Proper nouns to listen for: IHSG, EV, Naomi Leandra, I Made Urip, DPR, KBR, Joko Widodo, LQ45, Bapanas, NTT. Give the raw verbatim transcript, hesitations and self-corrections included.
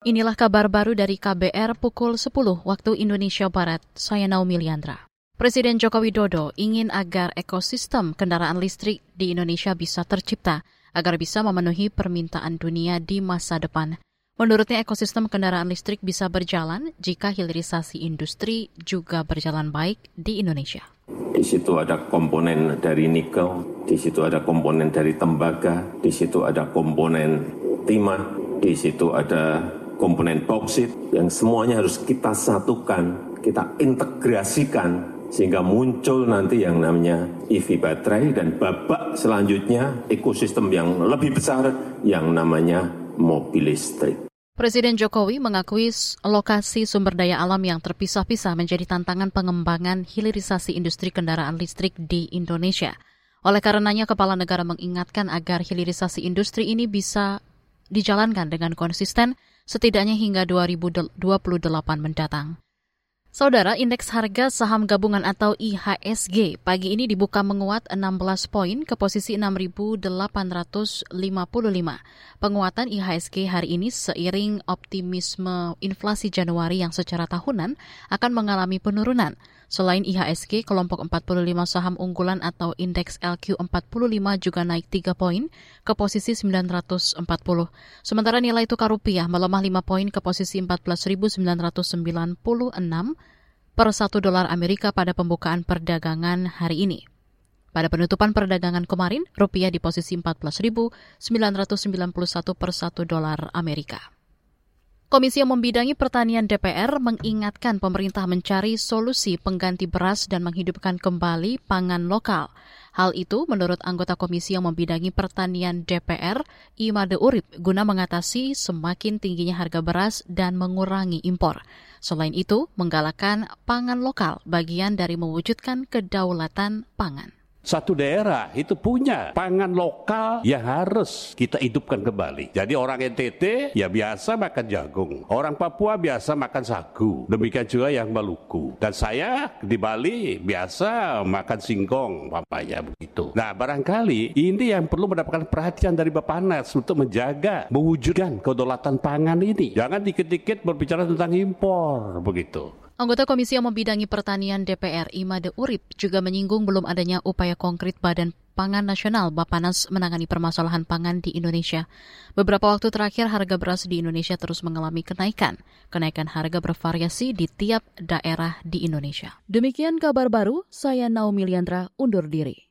Inilah kabar baru dari K B R pukul sepuluh waktu Indonesia Barat. Saya Naomi Leandra. Presiden Joko Widodo ingin agar ekosistem kendaraan listrik di Indonesia bisa tercipta agar bisa memenuhi permintaan dunia di masa depan. Menurutnya ekosistem kendaraan listrik bisa berjalan jika hilirisasi industri juga berjalan baik di Indonesia. Di situ ada komponen dari nikel, di situ ada komponen dari tembaga, di situ ada komponen timah, di situ ada komponen bauksit yang semuanya harus kita satukan, kita integrasikan sehingga muncul nanti yang namanya E V baterai dan babak selanjutnya ekosistem yang lebih besar yang namanya mobil listrik. Presiden Jokowi mengakui lokasi sumber daya alam yang terpisah-pisah menjadi tantangan pengembangan hilirisasi industri kendaraan listrik di Indonesia. Oleh karenanya, Kepala Negara mengingatkan agar hilirisasi industri ini bisa dijalankan dengan konsisten setidaknya hingga dua ribu dua puluh delapan mendatang. Saudara, indeks harga saham gabungan atau I H S G pagi ini dibuka menguat enam belas poin ke posisi enam ribu delapan ratus lima puluh lima. Penguatan I H S G hari ini seiring optimisme inflasi Januari yang secara tahunan akan mengalami penurunan. Selain I H S G, kelompok empat puluh lima saham unggulan atau indeks L Q empat puluh lima juga naik tiga poin ke posisi sembilan ratus empat puluh. Sementara nilai tukar rupiah melemah lima poin ke posisi empat belas ribu sembilan ratus sembilan puluh enam per satu dolar Amerika pada pembukaan perdagangan hari ini. Pada penutupan perdagangan kemarin, rupiah di posisi empat belas ribu sembilan ratus sembilan puluh satu per satu dolar Amerika. Komisi yang membidangi pertanian D P R mengingatkan pemerintah mencari solusi pengganti beras dan menghidupkan kembali pangan lokal. Hal itu menurut anggota komisi yang membidangi pertanian D P R, I Made Urip, guna mengatasi semakin tingginya harga beras dan mengurangi impor. Selain itu, menggalakkan pangan lokal bagian dari mewujudkan kedaulatan pangan. Satu daerah itu punya pangan lokal yang harus kita hidupkan kembali. Jadi orang N T T ya biasa makan jagung, orang Papua biasa makan sagu, demikian juga yang Maluku. Dan saya di Bali biasa makan singkong, papaya begitu. Nah, barangkali ini yang perlu mendapatkan perhatian dari Bapanas untuk menjaga, mewujudkan kedaulatan pangan ini. Jangan dikit-dikit berbicara tentang impor begitu. Anggota Komisi yang membidangi pertanian D P R, I Made Urip, juga menyinggung belum adanya upaya konkret Badan Pangan Nasional Bapanas menangani permasalahan pangan di Indonesia. Beberapa waktu terakhir harga beras di Indonesia terus mengalami kenaikan. Kenaikan harga bervariasi di tiap daerah di Indonesia. Demikian kabar baru, saya Naomi Leandra undur diri.